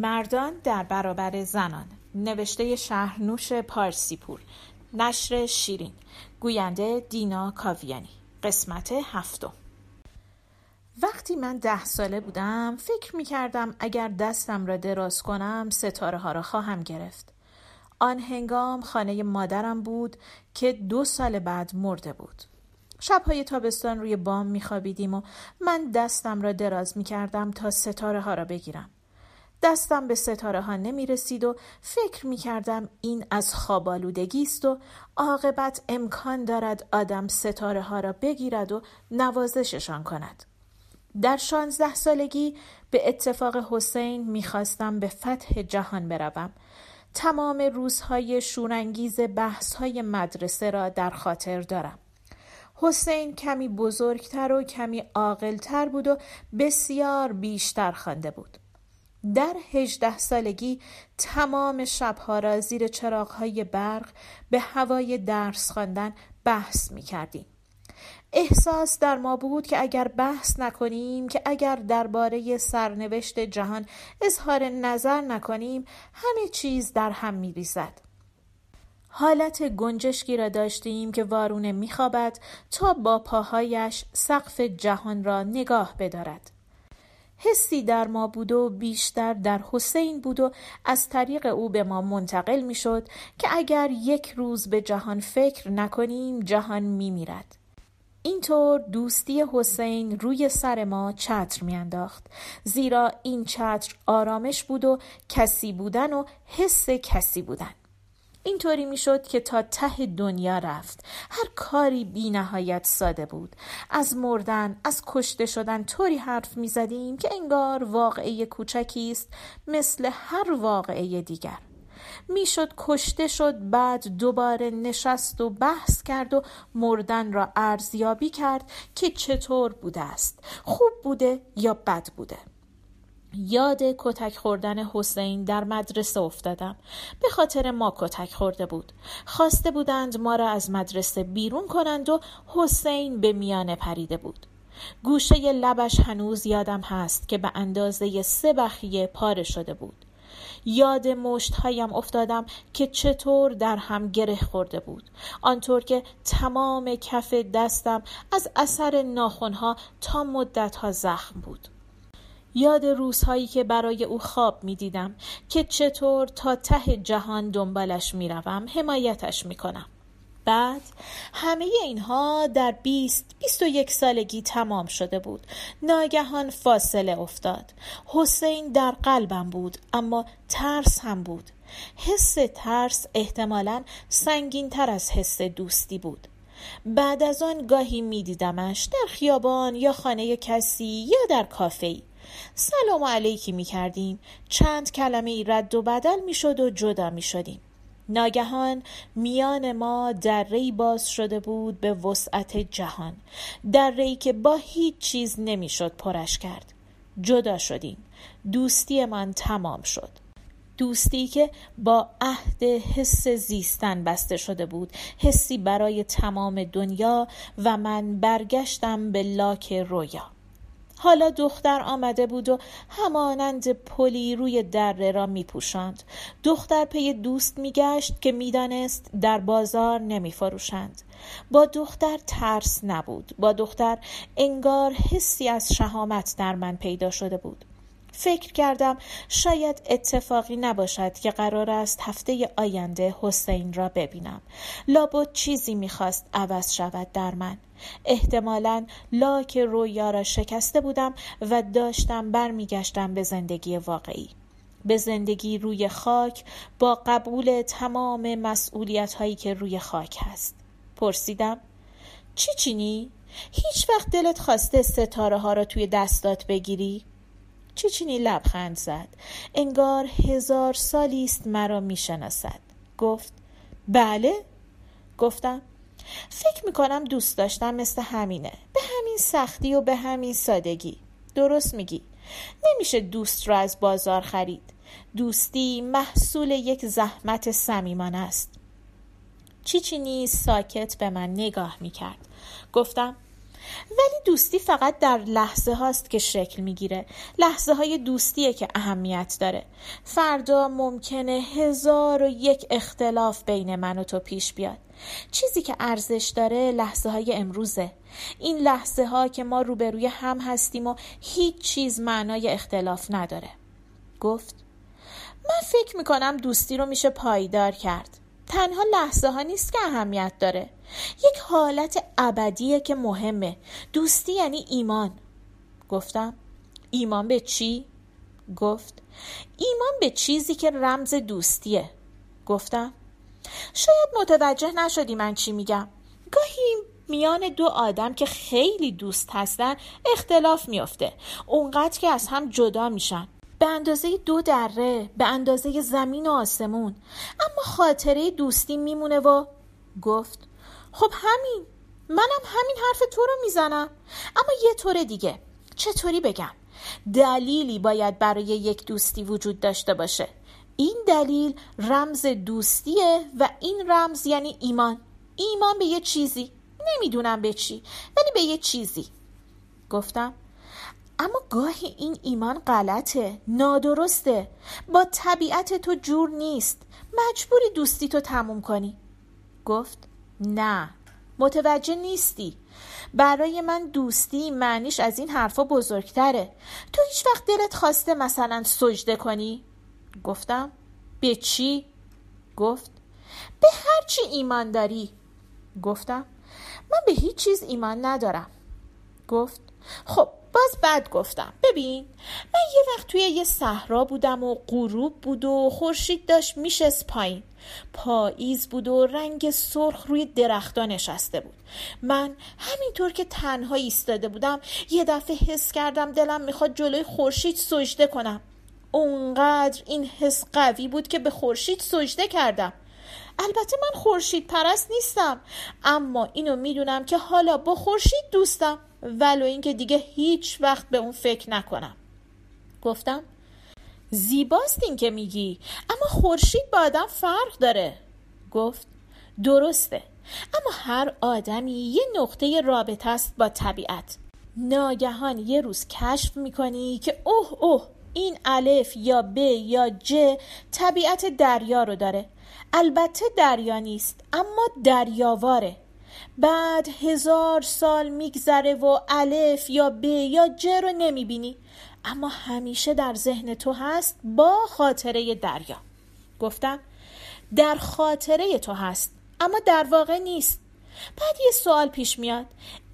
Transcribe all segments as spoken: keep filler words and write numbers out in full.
مردان در برابر زنان، نوشته شهرنوش پارسیپور، نشر شیرین، گوینده دینا کاویانی، قسمت هفتم. وقتی من ده ساله بودم فکر می کردم اگر دستم را دراز کنم ستاره ها را خواهم گرفت. آن هنگام خانه مادرم بود که دو سال بعد مرده بود. شب‌های تابستان روی بام می خوابیدیم و من دستم را دراز می کردم تا ستاره ها را بگیرم. دستم به ستاره ها نمی رسید و فکر می کردم این از خوابالودگی است و عاقبت امکان دارد آدم ستاره ها را بگیرد و نوازششان کند. در شانزده سالگی به اتفاق حسین می خواستم به فتح جهان بروم. تمام روزهای شورانگیز بحث‌های مدرسه را در خاطر دارم. حسین کمی بزرگتر و کمی عاقل‌تر بود و بسیار بیشتر خوانده بود. در هجده سالگی تمام شب‌ها را زیر چراغ‌های برق به هوای درس خواندن بحث می‌کردیم. احساس در ما بود که اگر بحث نکنیم، که اگر درباره سرنوشت جهان اظهار نظر نکنیم، همه چیز در هم می‌ریزد. حالت گنجشکی را داشتیم که وارونه می‌خوابد تا با پاهایش سقف جهان را نگاه بدارد. حسی در ما بود و بیشتر در حسین بود و از طریق او به ما منتقل می‌شد که اگر یک روز به جهان فکر نکنیم جهان می‌میرد. اینطور دوستی حسین روی سر ما چتر میانداخت، زیرا این چتر آرامش بود و کسی بودن و حس کسی بودن. اینطوری میشد که تا ته دنیا رفت. هر کاری بی نهایت ساده بود. از مردن، از کشته شدن طوری حرف میزدیم که انگار واقعه کوچکی است، مثل هر واقعه دیگر. میشد کشته شد، بعد دوباره نشست و بحث کرد و مردن را ارزیابی کرد که چطور بوده است، خوب بوده یا بد بوده. یاد کتک خوردن حسین در مدرسه افتادم. به خاطر ما کتک خورده بود. خواسته بودند ما را از مدرسه بیرون کنند و حسین به میانه پریده بود. گوشه لبش هنوز یادم هست که به اندازه سه بخیه پاره شده بود. یاد مشت‌هایم افتادم که چطور در هم گره خورده بود، آنطور که تمام کف دستم از اثر ناخن‌ها تا مدت‌ها زخم بود. یاد روزهایی که برای او خواب می‌دیدم که چطور تا ته جهان دنبالش می‌روم، حمایتش می‌کنم. بعد همه اینها در بیست بیست و یک سالگی تمام شده بود. ناگهان فاصله افتاد. حسین در قلبم بود، اما ترس هم بود. حس ترس احتمالاً سنگین تر از حس دوستی بود. بعد از آن گاهی می دیدمش در خیابان یا خانه کسی یا در کافه‌ای. سلام علیکی می کردیم. چند کلمه رد و بدل می شد و جدا می شدیم. ناگهان میان ما دره‌ای باز شده بود به وسعت جهان، دره‌ای که با هیچ چیز نمیشد پرش کرد. جدا شدیم. دوستی من تمام شد. دوستی که با عهد حس زیستن بسته شده بود، حسی برای تمام دنیا. و من برگشتم به لاک رویا. حالا دختر آمده بود و همانند پلی روی دره را می پوشند. دختر پی دوست می گشت که می دانست در بازار نمی فروشند. با دختر ترس نبود. با دختر انگار حسی از شهامت در من پیدا شده بود. فکر کردم شاید اتفاقی نباشد که قرار است هفته آینده حسین را ببینم. لابد چیزی می‌خواست عوض شود در من. احتمالاً لاک رویا را شکسته بودم و داشتم برمیگشتم به زندگی واقعی، به زندگی روی خاک با قبول تمام مسئولیت‌هایی که روی خاک هست. پرسیدم: چیچینی، هیچ وقت دلت خواسته ستاره ها را توی دستات بگیری؟ چیچینی لبخند زد. انگار هزار سالی است مرا میشناسد. گفت: بله. گفتم: فکر میکنم دوست داشتم مثل همینه، به همین سختی و به همین سادگی. درست میگی، نمیشه دوست را از بازار خرید. دوستی محصول یک زحمت صمیمانه است. چیچینی ساکت به من نگاه میکرد. گفتم: ولی دوستی فقط در لحظه هاست که شکل میگیره. لحظه های دوستیه که اهمیت داره. فردا ممکنه هزار و یک اختلاف بین من و تو پیش بیاد. چیزی که ارزش داره لحظه های امروزه. این لحظه ها که ما روبروی هم هستیم و هیچ چیز معنای اختلاف نداره. گفت من فکر میکنم دوستی رو میشه پایدار کرد. تنها لحظه ها نیست که اهمیت داره. یک حالت ابدیه که مهمه. دوستی یعنی ایمان. گفتم ایمان به چی؟ گفت ایمان به چیزی که رمز دوستیه. گفتم شاید متوجه نشدی من چی میگم. گاهی میان دو آدم که خیلی دوست هستن اختلاف میفته، اونقدر که از هم جدا میشن، به اندازه دو دره، به اندازه زمین و آسمون، اما خاطره دوستی میمونه. و گفت خب همین، منم همین حرف تو رو میزنم، اما یه طور دیگه. چطوری بگم؟ دلیلی باید برای یک دوستی وجود داشته باشه. این دلیل رمز دوستیه و این رمز یعنی ایمان. ایمان به یه چیزی، نمیدونم به چی، ولی به یه چیزی. گفتم اما گاهی این ایمان غلطه، نادرسته، با طبیعت تو جور نیست، مجبوری دوستی تو تموم کنی. گفت نه، متوجه نیستی. برای من دوستی معنیش از این حرفا بزرگتره. تو هیچ وقت دلت خواسته مثلا سجده کنی؟ گفتم به چی؟ گفت به هر چی ایمان داری. گفتم من به هیچ چیز ایمان ندارم. گفت خب باز بد گفتم. ببین، من یه وقت توی یه صحرا بودم و غروب بود و خورشید داشت میشست پایین. پاییز بود و رنگ سرخ روی درختا نشسته بود. من همینطور که تنها ایستاده بودم یه دفعه حس کردم دلم میخواد جلوی خورشید سجده کنم. اونقدر این حس قوی بود که به خورشید سجده کردم. البته من خورشید پرست نیستم، اما اینو میدونم که حالا با خورشید دوستم، ولو اینکه دیگه هیچ وقت به اون فکر نکنم. گفتم زیباست این که میگی، اما خورشید با آدم فرق داره. گفت درسته، اما هر آدمی یه نقطه رابطه است با طبیعت. ناگهان یه روز کشف میکنی که اوه اوه، این الف یا ب یا ج طبیعت دریا رو داره. البته دریا نیست، اما دریاواره. بعد هزار سال میگذره و الف یا ب یا ج رو نمیبینی، اما همیشه در ذهن تو هست با خاطره دریا. گفتم در خاطره تو هست، اما در واقع نیست. بعد یه سوال پیش میاد،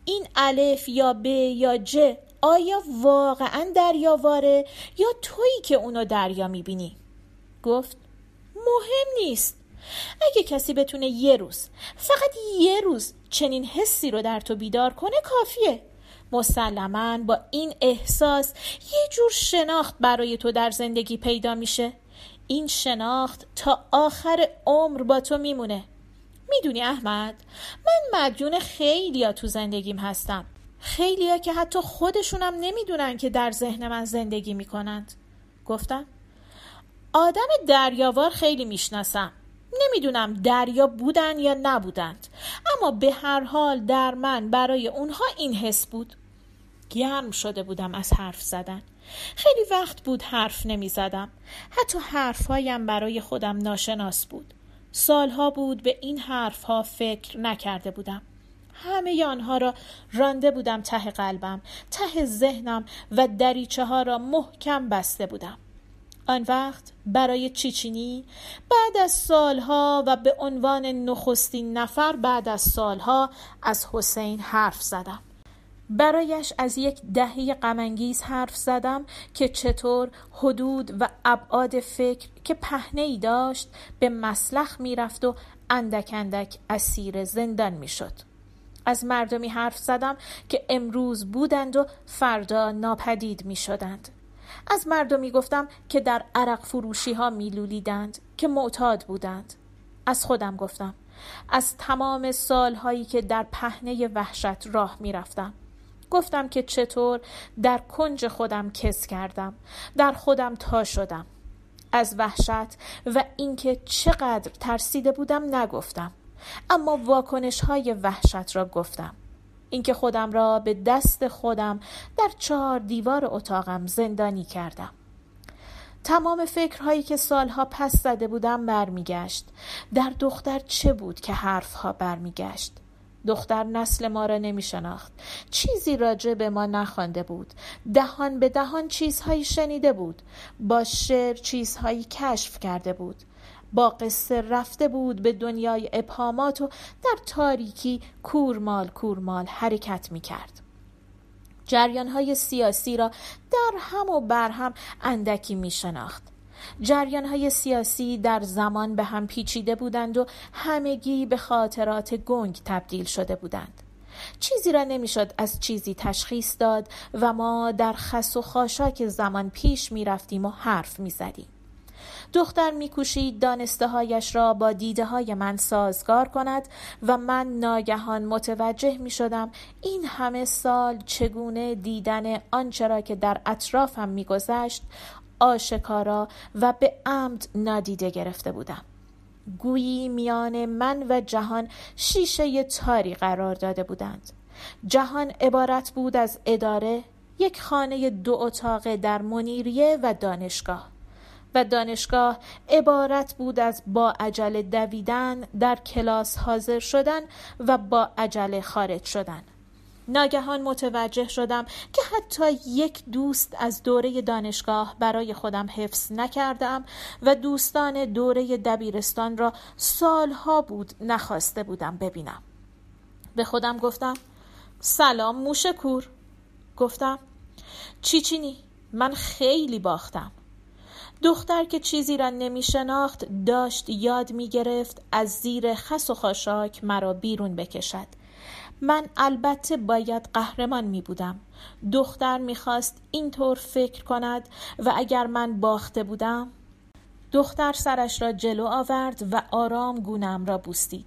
این الف یا ب یا ج آیا واقعا دریاواره یا تویی که اونو دریا میبینی؟ گفت مهم نیست. اگه کسی بتونه یه روز، فقط یه روز چنین حسی رو در تو بیدار کنه کافیه. مسلماً با این احساس یه جور شناخت برای تو در زندگی پیدا میشه. این شناخت تا آخر عمر با تو میمونه. میدونی احمد، من مدیون خیلیا تو زندگیم هستم، خیلیا که حتی خودشونم نمیدونن که در ذهن من زندگی میکنند. گفتم آدم دریاوار خیلی میشناسم، نمیدونم دریا بودن یا نبودند، اما به هر حال در من برای اونها این حس بود. گرم شده بودم از حرف زدن. خیلی وقت بود حرف نمی زدم. حتی حرفهایم برای خودم ناشناس بود. سالها بود به این حرفها فکر نکرده بودم. همه آنها را رانده بودم ته قلبم، ته ذهنم و دریچه ها را محکم بسته بودم. آن وقت برای چیچینی بعد از سالها و به عنوان نخستین نفر بعد از سالها از حسین حرف زدم. برایش از یک دهه غم‌انگیز حرف زدم که چطور حدود و ابعاد فکر که پهنه‌ای داشت به مسلخ می‌رفت و اندک اندک اسیر زندان می‌شد. از مردمی حرف زدم که امروز بودند و فردا ناپدید می‌شدند. از مردمی گفتم که در عرق فروشی ها میلولیدند، که معتاد بودند. از خودم گفتم، از تمام سالهایی که در پهنه وحشت راه میرفتم. گفتم که چطور در کنج خودم کس کردم، در خودم تا شدم. از وحشت و اینکه چقدر ترسیده بودم نگفتم، اما واکنش های وحشت را گفتم. اینکه خودم را به دست خودم در چهار دیوار اتاقم زندانی کردم. تمام فکرهایی که سالها پس زده بودم برمیگشت. در دختر چه بود که حرفها برمیگشت؟ دختر نسل ما را نمی شناخت. چیزی راجع به ما نخوانده بود. دهان به دهان چیزهایی شنیده بود. با شعر چیزهایی کشف کرده بود. با قصه رفته بود به دنیای ابهامات و در تاریکی کورمال کورمال حرکت می کرد. جریانهای سیاسی را در هم و بر هم اندکی می شناخت. جریانهای سیاسی در زمان به هم پیچیده بودند و همگی به خاطرات گنگ تبدیل شده بودند. چیزی را نمیشد از چیزی تشخیص داد و ما در خس و خاشاک زمان پیش می رفتیم و حرف می زدیم. دختر می کوشید دانسته هایش را با دیده های من سازگار کند و من ناگهان متوجه می شدم این همه سال چگونه دیدن آنچه را که در اطرافم می گذشت آشکارا و به عمد نادیده گرفته بودم. گویی میان من و جهان شیشه تاری قرار داده بودند. جهان عبارت بود از اداره، یک خانه دو اتاقه در منیریه و دانشگاه، و دانشگاه عبارت بود از با عجله دویدن، در کلاس حاضر شدن و با عجله خارج شدن. ناگهان متوجه شدم که حتی یک دوست از دوره دانشگاه برای خودم حفظ نکردم و دوستان دوره دبیرستان را سالها بود نخواسته بودم ببینم. به خودم گفتم سلام موش کور. گفتم چیچینی من خیلی باختم. دختر که چیزی را نمی شناخت داشت یاد می گرفت از زیر خس و خاشاک مرا بیرون بکشد. من البته باید قهرمان می بودم. دختر می خواست اینطور فکر کند و اگر من باخته بودم. دختر سرش را جلو آورد و آرام گونم را بوسید.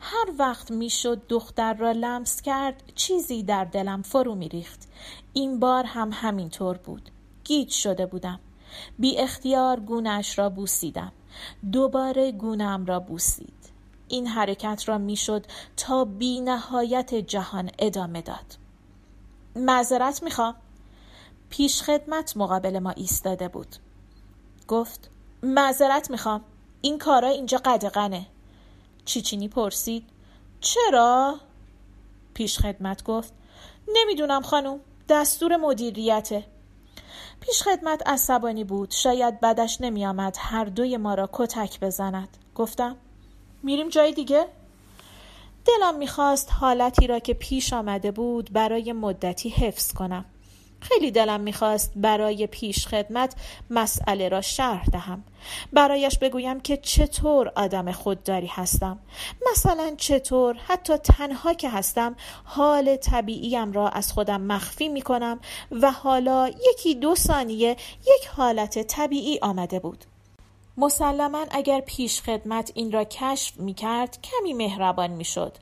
هر وقت می شد دختر را لمس کرد چیزی در دلم فرو می ریخت. این بار هم همینطور بود. گیج شده بودم. بی اختیار گونه‌اش را بوسیدم. دوباره گونم را بوسید. این حرکت را میشد تا بی نهایت جهان ادامه داد. معذرت میخوام. پیش خدمت مقابل ما ایستاده بود. گفت معذرت میخوام. این کارا اینجا قدغنه. چیچینی پرسید چرا؟ پیش خدمت گفت نمیدونم خانم، دستور مدیریته. پیش خدمت عصبانی بود. شاید بدش نمیامد هر دوی ما را کتک بزند. گفتم میریم جای دیگه؟ دلم میخواست حالتی را که پیش آمده بود برای مدتی حفظ کنم. خیلی دلم میخواست برای پیش خدمت مسئله را شرح دهم. برایش بگویم که چطور آدم خودداری هستم. مثلا چطور حتی تنها که هستم حال طبیعیم را از خودم مخفی میکنم و حالا یکی دو ثانیه یک حالت طبیعی آمده بود. مسلماً اگر پیش خدمت این را کشف می کرد کمی مهربان می شد.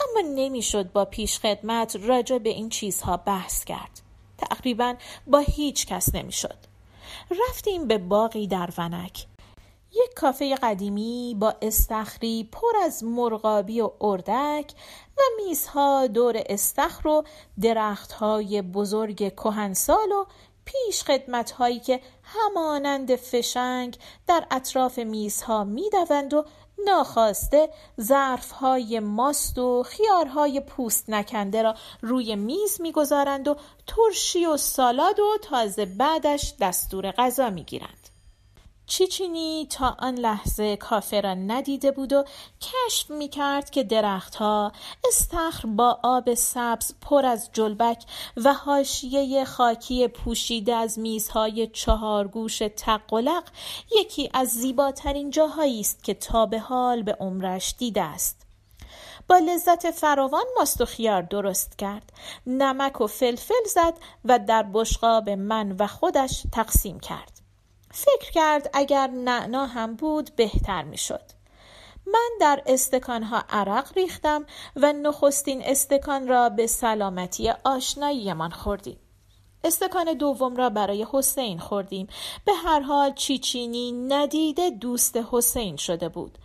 اما نمی شد با پیش خدمت راجع به این چیزها بحث کرد. تقریباً با هیچ کس نمی شد. رفتیم به باغی در ونک. یک کافه قدیمی با استخری پر از مرغابی و اردک و میزها دور استخر و درختهای بزرگ کهنسال و پیش خدمت هایی که همانند فشنگ در اطراف میزها میدوند و ناخواسته ظرف های ماست و خیارهای پوست نکنده را روی میز میگذارند و ترشی و سالاد و تازه بعدش دستور غذا میگیرند. چیچینی تا آن لحظه کافه را ندیده بود و کشف میکرد که درختها، استخر با آب سبز پر از جلبک و حاشیه خاکی پوشیده از میزهای چهارگوش تقلق یکی از زیباترین جاهایی است که تا به حال به عمرش دیده است. با لذت فراوان ماست و خیار درست کرد، نمک و فلفل زد و در بشقاب من و خودش تقسیم کرد. فکر کرد اگر نعنا هم بود بهتر می شد. من در استکانها عرق ریختم و نخستین استکان را به سلامتی آشنایی من خوردیم. استکان دوم را برای حسین خوردیم. به هر حال چیچینی ندیده دوست حسین شده بود.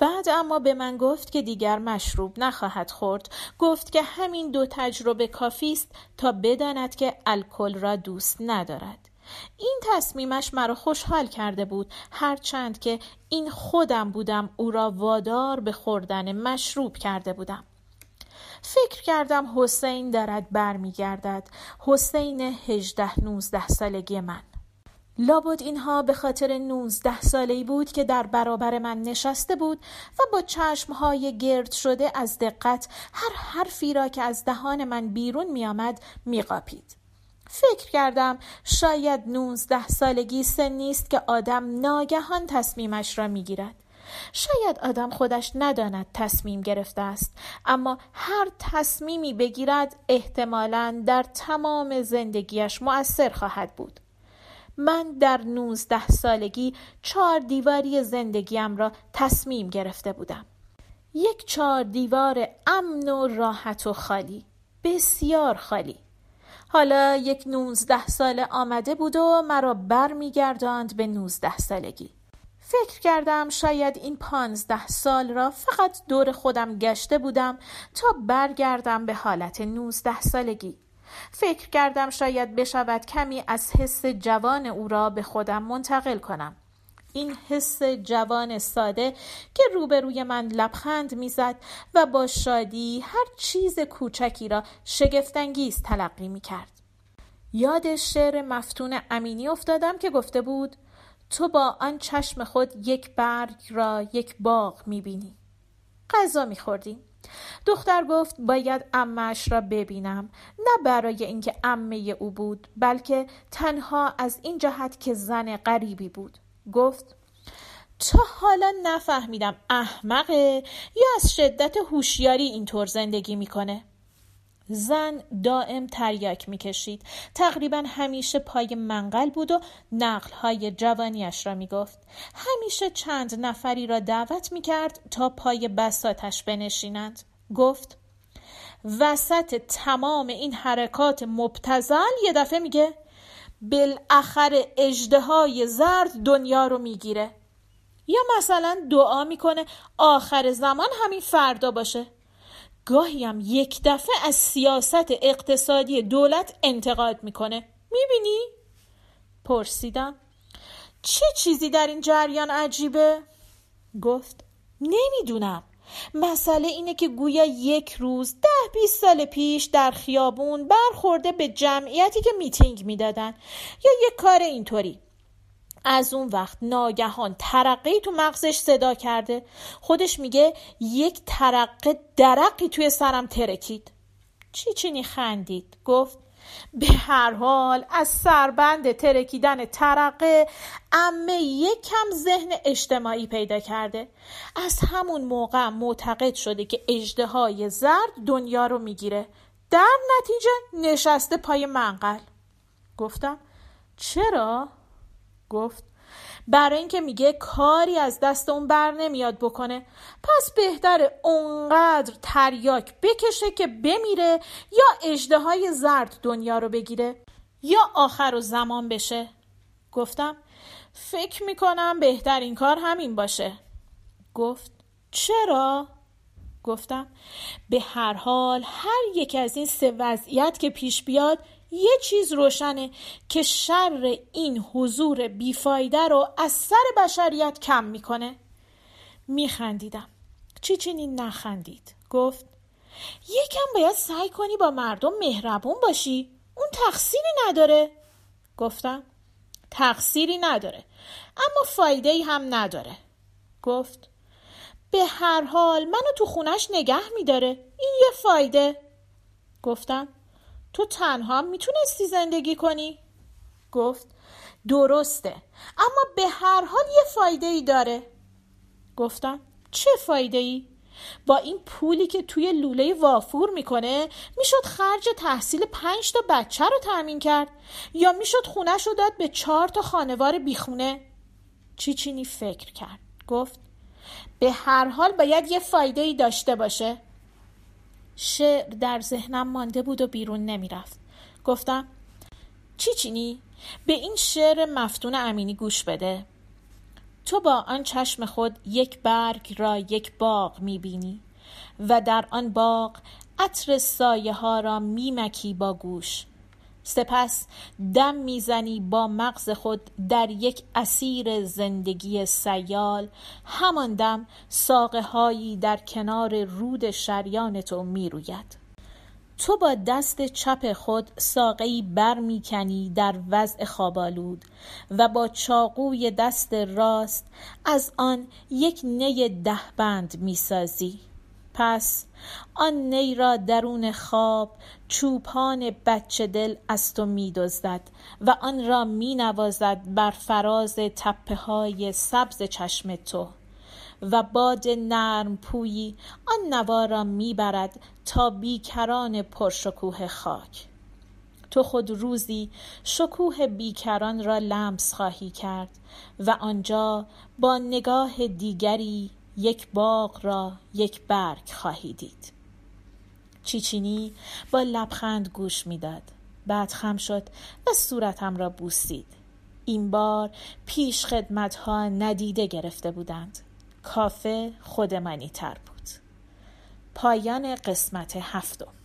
بعد اما به من گفت که دیگر مشروب نخواهد خورد. گفت که همین دو تجربه کافی است تا بداند که الکل را دوست ندارد. این تصمیمش مرا خوشحال کرده بود، هرچند که این خودم بودم او را وادار به خوردن مشروب کرده بودم. فکر کردم حسین دارد برمیگردد، حسین هجده نوزده سالگی من. لابد اینها به خاطر نوزده ساله‌ای بود که در برابر من نشسته بود و با چشم‌های گرد شده از دقت هر حرفی را که از دهان من بیرون می‌آمد می‌قاپید. فکر کردم شاید نوزده سالگی سن نیست که آدم ناگهان تصمیمش را می‌گیرد. شاید آدم خودش نداند تصمیم گرفته است، اما هر تصمیمی بگیرد احتمالاً در تمام زندگیش مؤثر خواهد بود. من در نوزده سالگی چهار دیواری زندگیم را تصمیم گرفته بودم. یک چهار دیوار امن و راحت و خالی، بسیار خالی. حالا یک نوزده ساله آمده بود و مرا بر می گرداند به نوزده سالگی. فکر کردم شاید این پانزده سال را فقط دور خودم گشته بودم تا برگردم به حالت نوزده سالگی. فکر کردم شاید بشود کمی از حس جوان او را به خودم منتقل کنم. این حس جوان ساده که روبروی من لبخند میزد و با شادی هر چیز کوچکی را شگفت‌انگیز تلقی میکرد. یاد شعر مفتون امینی افتادم که گفته بود: تو با آن چشم خود یک برگ را یک باغ میبینی. غذا میخوردیم. دختر گفت باید عمه‌اش را ببینم، نه برای اینکه عمه او بود، بلکه تنها از این جهت که زن غریبی بود. گفت تا حالا نفهمیدم احمقه یا از شدت هوشیاری اینطور زندگی میکنه. زن دائم تریاک میکشید، تقریبا همیشه پای منقل بود و نقلهای جوانیش را میگفت. همیشه چند نفری را دعوت میکرد تا پای بساطش بنشینند. گفت وسط تمام این حرکات مبتذل یه دفعه میگه بالاخره اژدهای زرد دنیا رو میگیره، یا مثلا دعا میکنه آخر زمان همین فردا باشه. گاهی هم یک دفعه از سیاست اقتصادی دولت انتقاد میکنه. میبینی؟ پرسیدم چه چیزی در این جریان عجیبه؟ گفت نمیدونم، مسئله اینه که گویا یک روز ده بیست سال پیش در خیابون برخورده به جمعیتی که میتینگ میدادن یا یک کار اینطوری. از اون وقت ناگهان ترقه‌ای تو مغزش صدا کرده. خودش میگه یک ترقه درقی توی سرم ترکید. چیچینی خندید، گفت به هر حال از سربند ترکیدن ترقه عمه یکم ذهن اجتماعی پیدا کرده. از همون موقع معتقد شده که اژدهای زرد دنیا رو میگیره، در نتیجه نشسته پای منقل. گفتم چرا؟ گفت برای اینکه میگه کاری از دست اون بر نمیاد بکنه، پس بهتره اونقدر تریاک بکشه که بمیره یا اژدهای زرد دنیا رو بگیره یا آخر زمان بشه. گفتم فکر میکنم بهتر این کار همین باشه. گفت چرا؟ گفتم به هر حال هر یک از این سه وضعیت که پیش بیاد یه چیز روشنه که شر این حضور بیفایده رو از سر بشریت کم میکنه. میخندیدم. چیچینی نخندید. گفت یکم باید سعی کنی با مردم مهربون باشی، اون تقصیری نداره. گفتم تقصیری نداره اما فایده‌ای هم نداره. گفت به هر حال منو تو خونش نگه میداره، این یه فایده. گفتم تو تنها میتونستی زندگی کنی؟ گفت درسته اما به هر حال یه فایده ای داره. گفتم چه فایده ای؟ با این پولی که توی لوله وافور میکنه میشد خرج تحصیل پنج تا بچه رو تأمین کرد، یا میشد خونش رو داد به چهار تا خانوار بیخونه. چیچینی فکر کرد، گفت به هر حال باید یه فایده ای داشته باشه. شعر در ذهنم مانده بود و بیرون نمی رفت. گفتم چیچینی به این شعر مفتون امینی گوش بده. تو با آن چشم خود یک برگ را یک باغ می‌بینی و در آن باغ عطر سایه ها را میمکی با گوش، سپس دم میزنی با مغز خود در یک اسیر زندگی سیال، همان دم ساقه هایی در کنار رود شریان تو میروید. تو با دست چپ خود ساقه‌ای بر میکنی در وضع خوابالود و با چاقوی دست راست از آن یک نی دهبند میسازی. پس آن نی را درون خواب چوپان بچه دل از تو می دزدد و آن را می نوازد بر فراز تپه های سبز چشم تو و باد نرم پویی آن نوا را می برد تا بیکران پرشکوه خاک. تو خود روزی شکوه بیکران را لمس خواهی کرد و آنجا با نگاه دیگری یک باغ را یک برگ خواهی دید. چیچینی با لبخند گوش میداد. بعد خم شد و صورتم را بوسید. این بار پیش خدمتها ندیده گرفته بودند. کافه خودمانی تر بود. پایان قسمت هفتم.